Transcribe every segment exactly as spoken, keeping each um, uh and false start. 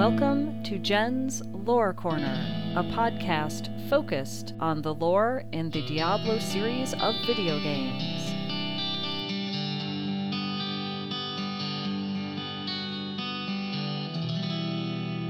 Welcome to Jen's Lore Corner, a podcast focused on the lore in the Diablo series of video games.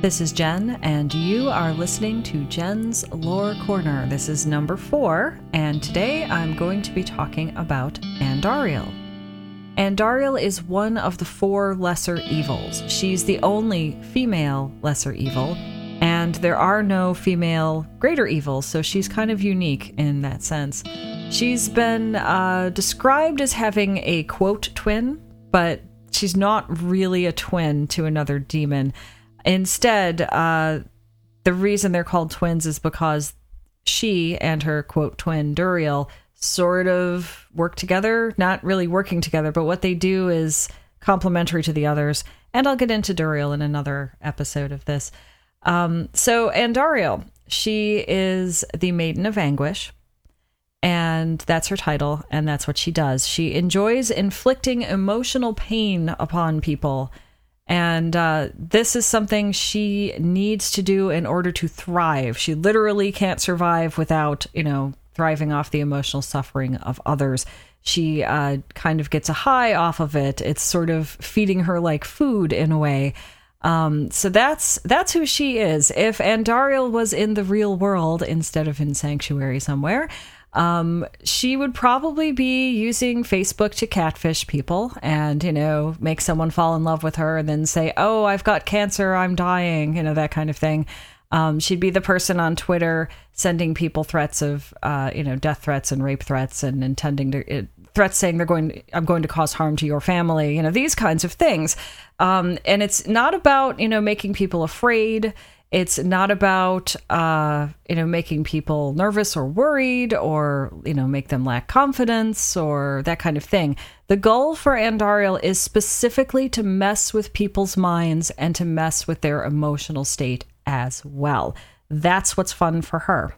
This is Jen, and you are listening to Jen's Lore Corner. This is number four, and today I'm going to be talking about Andariel. Andariel is one of the four lesser evils. She's the only female lesser evil, and there are no female greater evils, so she's kind of unique in that sense. She's been uh, described as having a, quote, twin, but she's not really a twin to another demon. Instead, uh, the reason they're called twins is because she and her, quote, twin, Duriel, sort of work together. Not really working together, but what they do is complementary to the others. And I'll get into Duriel in another episode of this. Um, so Andariel, she is the Maiden of Anguish, and that's her title, and that's what she does. She enjoys inflicting emotional pain upon people. And uh, this is something she needs to do in order to thrive. She literally can't survive without, you know, thriving off the emotional suffering of others. She uh, kind of gets a high off of it. It's sort of feeding her like food in a way. Um, so that's that's who she is. If Andariel was in the real world instead of in Sanctuary somewhere, Um, she would probably be using Facebook to catfish people and, you know, make someone fall in love with her and then say, oh, I've got cancer, I'm dying, you know, that kind of thing. Um, she'd be the person on Twitter sending people threats of, uh, you know, death threats and rape threats and intending to it, threats saying they're going, I'm going to cause harm to your family, you know, these kinds of things. Um, and it's not about, you know, making people afraid. It's not about, uh, you know, making people nervous or worried or, you know, make them lack confidence or that kind of thing. The goal for Andariel is specifically to mess with people's minds and to mess with their emotional state as well. That's what's fun for her.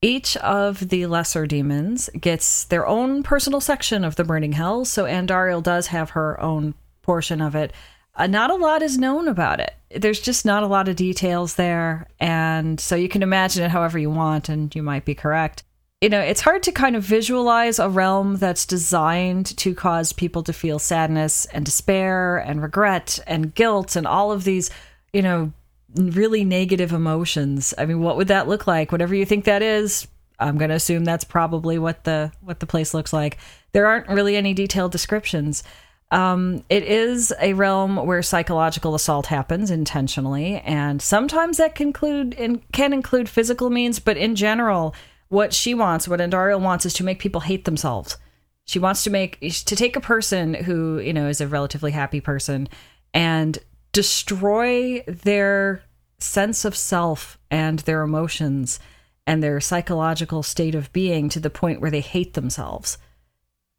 Each of the lesser demons gets their own personal section of the Burning Hells, so Andariel does have her own portion of it. Uh, not a lot is known about it. There's just not a lot of details there. And so you can imagine it however you want, and you might be correct. You know, it's hard to kind of visualize a realm that's designed to cause people to feel sadness and despair and regret and guilt and all of these, you know, really negative emotions. I mean, what would that look like? Whatever you think that is, I'm going to assume that's probably what the what the place looks like. There aren't really any detailed descriptions. Um, it is a realm where psychological assault happens intentionally, and sometimes that can include, in, can include physical means, but in general, what she wants, what Andariel wants, is to make people hate themselves. She wants to make, to take a person who, you know, is a relatively happy person and destroy their sense of self and their emotions and their psychological state of being to the point where they hate themselves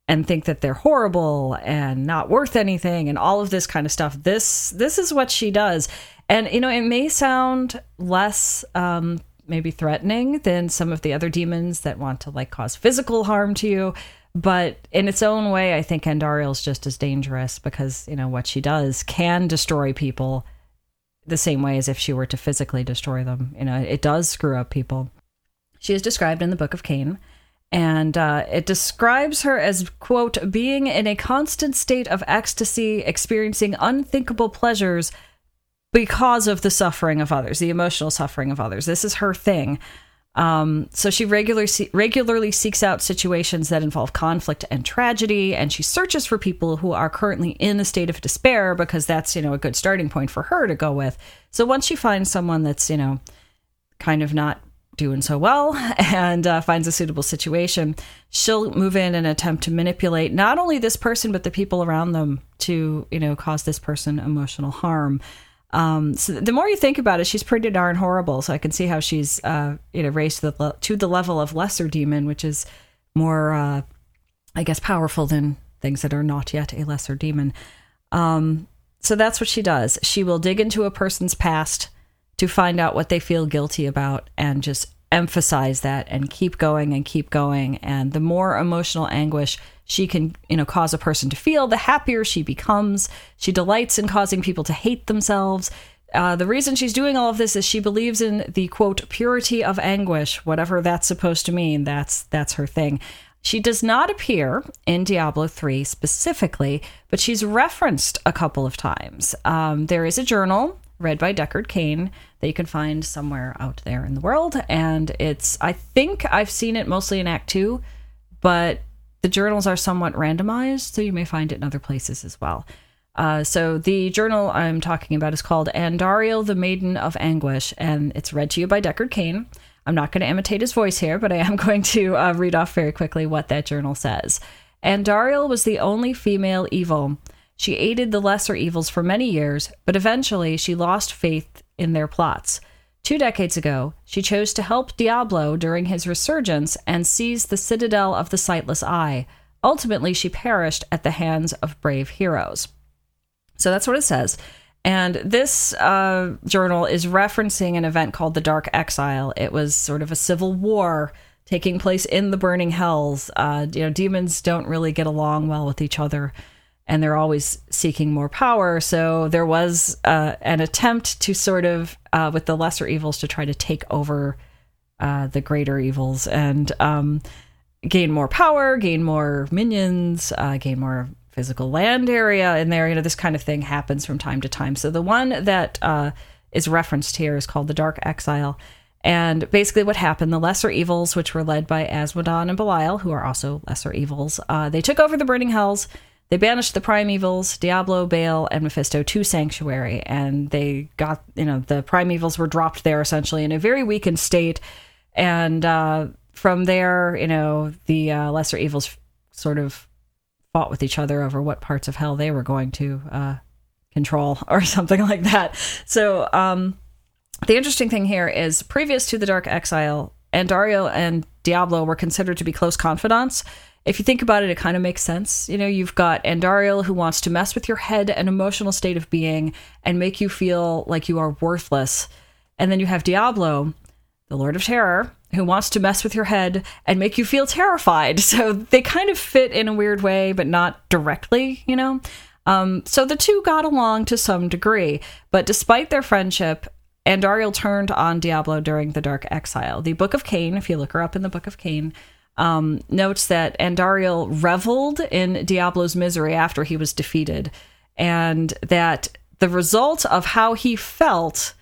and think that they're horrible and not worth anything and all of this kind of stuff. This this is what she does. And, you know, it may sound less um, maybe threatening than some of the other demons that want to, like, cause physical harm to you. But in its own way, I think Andariel's just as dangerous because, you know, what she does can destroy people the same way as if she were to physically destroy them. You know, it does screw up people. She is described in the Book of Cain. And uh, it describes her as, quote, being in a constant state of ecstasy, experiencing unthinkable pleasures because of the suffering of others, the emotional suffering of others. This is her thing. Um, so she regularly regularly seeks out situations that involve conflict and tragedy, and she searches for people who are currently in a state of despair because that's, you know, a good starting point for her to go with. So once she finds someone that's, you know, kind of not doing so well and uh, finds a suitable situation, she'll move in and attempt to manipulate not only this person but the people around them to, you know, cause this person emotional harm. Um, so the more you think about it, she's pretty darn horrible. So I can see how she's, uh, you know, raised to the, to the level of lesser demon, which is more, uh, I guess, powerful than things that are not yet a lesser demon. Um, so that's what she does. She will dig into a person's past to find out what they feel guilty about and just emphasize that and keep going and keep going. And the more emotional anguish she can, you know, cause a person to feel, the happier she becomes. She delights in causing people to hate themselves. Uh, the reason she's doing all of this is she believes in the, quote, purity of anguish, whatever that's supposed to mean. That's that's her thing. She does not appear in Diablo three specifically, but she's referenced a couple of times. Um, there is a journal read by Deckard Cain that you can find somewhere out there in the world. And it's, I think I've seen it mostly in Act two, but the journals are somewhat randomized, so you may find it in other places as well. Uh, so the journal I'm talking about is called Andariel, the Maiden of Anguish, and it's read to you by Deckard Cain. I'm not going to imitate his voice here, but I am going to uh, read off very quickly what that journal says. Andariel was the only female evil. She aided the lesser evils for many years, but eventually she lost faith in their plots. Two decades ago, she chose to help Diablo during his resurgence and seized the Citadel of the Sightless Eye. Ultimately, she perished at the hands of brave heroes. So that's what it says. And this uh, journal is referencing an event called the Dark Exile. It was sort of a civil war taking place in the Burning Hells. Uh, you know, demons don't really get along well with each other, and they're always seeking more power. So there was uh, an attempt to sort of, uh, with the lesser evils, to try to take over uh, the greater evils and um, gain more power, gain more minions, uh, gain more physical land area in there. You know, this kind of thing happens from time to time. So the one that uh, is referenced here is called the Dark Exile. And basically what happened, the lesser evils, which were led by Azmodan and Belial, who are also lesser evils, uh, they took over the Burning Hells. They banished the primevals, Diablo, Baal, and Mephisto, to Sanctuary, and they got, you know, the primevals were dropped there essentially in a very weakened state, and uh, from there, you know, the uh, lesser evils sort of fought with each other over what parts of hell they were going to uh, control or something like that. So um, the interesting thing here is, previous to the Dark Exile, Andariel and Diablo were considered to be close confidants. If you think about it, it kind of makes sense. You know, you've got Andariel, who wants to mess with your head and emotional state of being and make you feel like you are worthless. And then you have Diablo, the Lord of Terror, who wants to mess with your head and make you feel terrified. So they kind of fit in a weird way, but not directly, you know. Um, so the two got along to some degree. But despite their friendship, Andariel turned on Diablo during the Dark Exile. The Book of Cain, if you look her up in the Book of Cain, Um, notes that Andariel reveled in Diablo's misery after he was defeated, and that the result of how he felt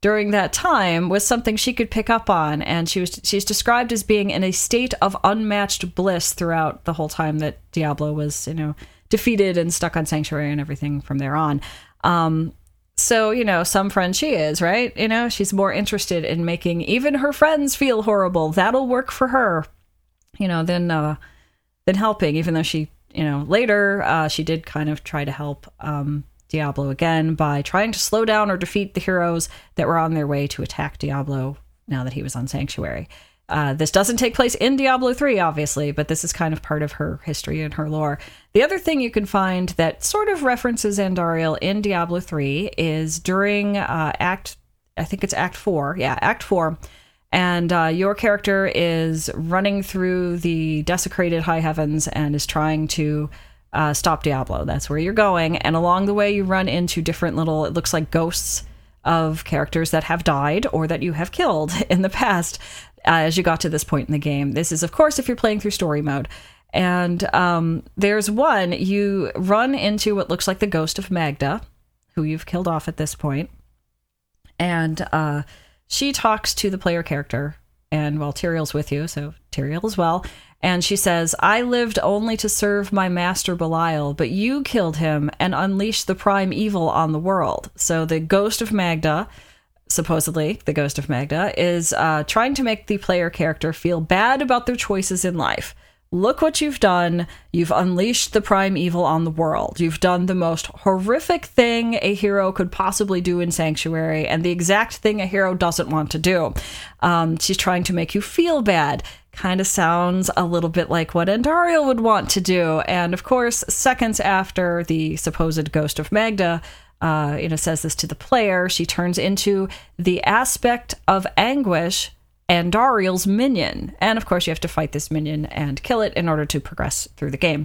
during that time was something she could pick up on, and she was she's described as being in a state of unmatched bliss throughout the whole time that Diablo was, you know, defeated and stuck on Sanctuary and everything from there on. Um, so, you know, some friend she is, right? You know, she's more interested in making even her friends feel horrible. That'll work for her, you know, then uh, then helping, even though she, you know, later uh, she did kind of try to help um, Diablo again by trying to slow down or defeat the heroes that were on their way to attack Diablo now that he was on Sanctuary. Uh, this doesn't take place in Diablo three, obviously, but this is kind of part of her history and her lore. The other thing you can find that sort of references Andariel in Diablo three is during uh, Act, I think it's Act four, yeah, Act four, And uh, your character is running through the desecrated high heavens and is trying to uh, stop Diablo. That's where you're going. And along the way, you run into different little, it looks like ghosts of characters that have died or that you have killed in the past uh, as you got to this point in the game. This is, of course, if you're playing through story mode. And um, there's one, you run into what looks like the ghost of Magda, who you've killed off at this point. And uh she talks to the player character, and while well, Tyrael's with you, so Tyrael as well, and she says, "I lived only to serve my master Belial, but you killed him and unleashed the prime evil on the world." So the ghost of Magda, supposedly the ghost of Magda, is uh, trying to make the player character feel bad about their choices in life. Look what you've done. You've unleashed the prime evil on the world. You've done the most horrific thing a hero could possibly do in Sanctuary, and the exact thing a hero doesn't want to do. Um, she's trying to make you feel bad. Kind of sounds a little bit like what Andariel would want to do. And of course, seconds after the supposed ghost of Magda uh, you know, says this to the player, she turns into the aspect of anguish, Andariel's minion. And of course, you have to fight this minion and kill it in order to progress through the game.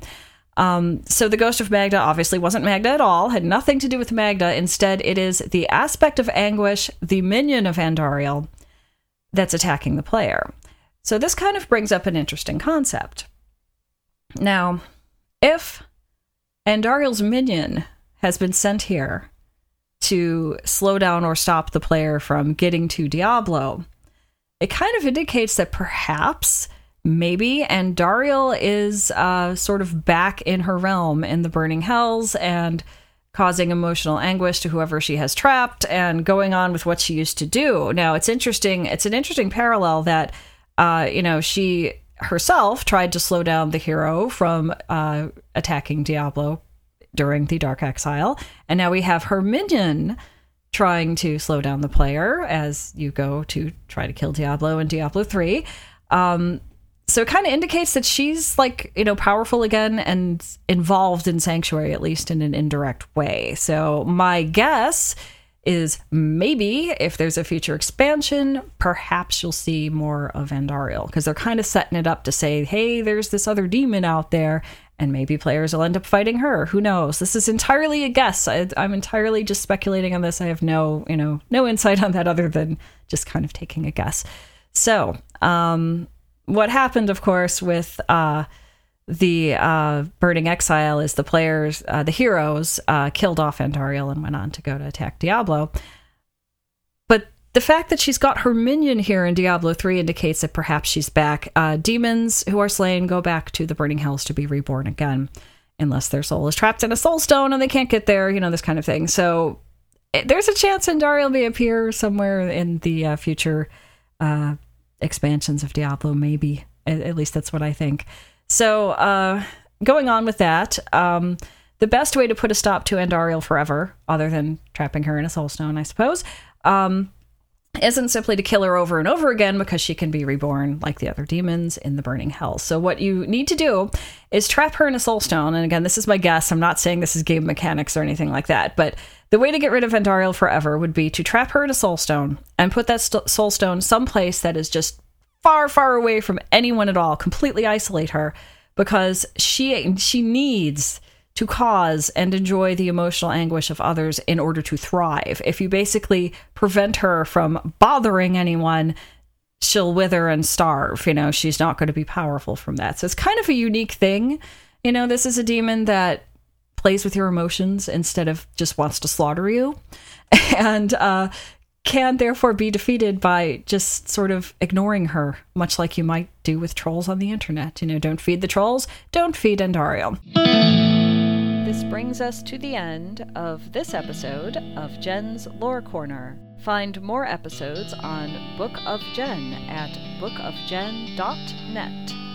Um, so the ghost of Magda obviously wasn't Magda at all, had nothing to do with Magda. Instead, it is the aspect of anguish, the minion of Andariel, that's attacking the player. So this kind of brings up an interesting concept. Now, if Andariel's minion has been sent here to slow down or stop the player from getting to Diablo, it kind of indicates that perhaps, maybe, Andariel is uh, sort of back in her realm in the Burning Hells and causing emotional anguish to whoever she has trapped and going on with what she used to do. Now, it's interesting. It's an interesting parallel that, uh, you know, she herself tried to slow down the hero from uh, attacking Diablo during the Dark Exile. And now we have her minion trying to slow down the player as you go to try to kill Diablo in Diablo three. Um, so it kind of indicates that she's, like, you know, powerful again and involved in Sanctuary, at least in an indirect way. So my guess is maybe if there's a future expansion, perhaps you'll see more of Andariel, because they're kind of setting it up to say, hey, there's this other demon out there, and maybe players will end up fighting her. Who knows? This is entirely a guess. I, I'm entirely just speculating on this. I have no, you know, no insight on that other than just kind of taking a guess. So, um, what happened, of course, with uh, the uh, Burning Exile is the players, uh, the heroes, uh, killed off Andariel and went on to go to attack Diablo. But the fact that she's got her minion here in Diablo three indicates that perhaps she's back. Uh, demons who are slain go back to the Burning Hells to be reborn again, unless their soul is trapped in a soul stone and they can't get there, you know, this kind of thing. So it, there's a chance Andariel may appear somewhere in the uh, future uh, expansions of Diablo, maybe. At, at least that's what I think. So uh, going on with that, um, the best way to put a stop to Andariel forever, other than trapping her in a soul stone, I suppose, um, isn't simply to kill her over and over again, because she can be reborn like the other demons in the Burning Hell. So what you need to do is trap her in a soul stone. And again, this is my guess. I'm not saying this is game mechanics or anything like that, but the way to get rid of Andariel forever would be to trap her in a soul stone and put that st- soul stone someplace that is just far, far away from anyone at all, completely isolate her, because she she needs to cause and enjoy the emotional anguish of others in order to thrive. If you basically prevent her from bothering anyone, she'll wither and starve. You know, she's not going to be powerful from that. So it's kind of a unique thing. You know, this is a demon that plays with your emotions instead of just wants to slaughter you, and uh, can therefore be defeated by just sort of ignoring her, much like you might do with trolls on the internet. You know, don't feed the trolls, don't feed Andariel. This brings us to the end of this episode of Jen's Lore Corner. Find more episodes on Book of Jen at book of jen dot net.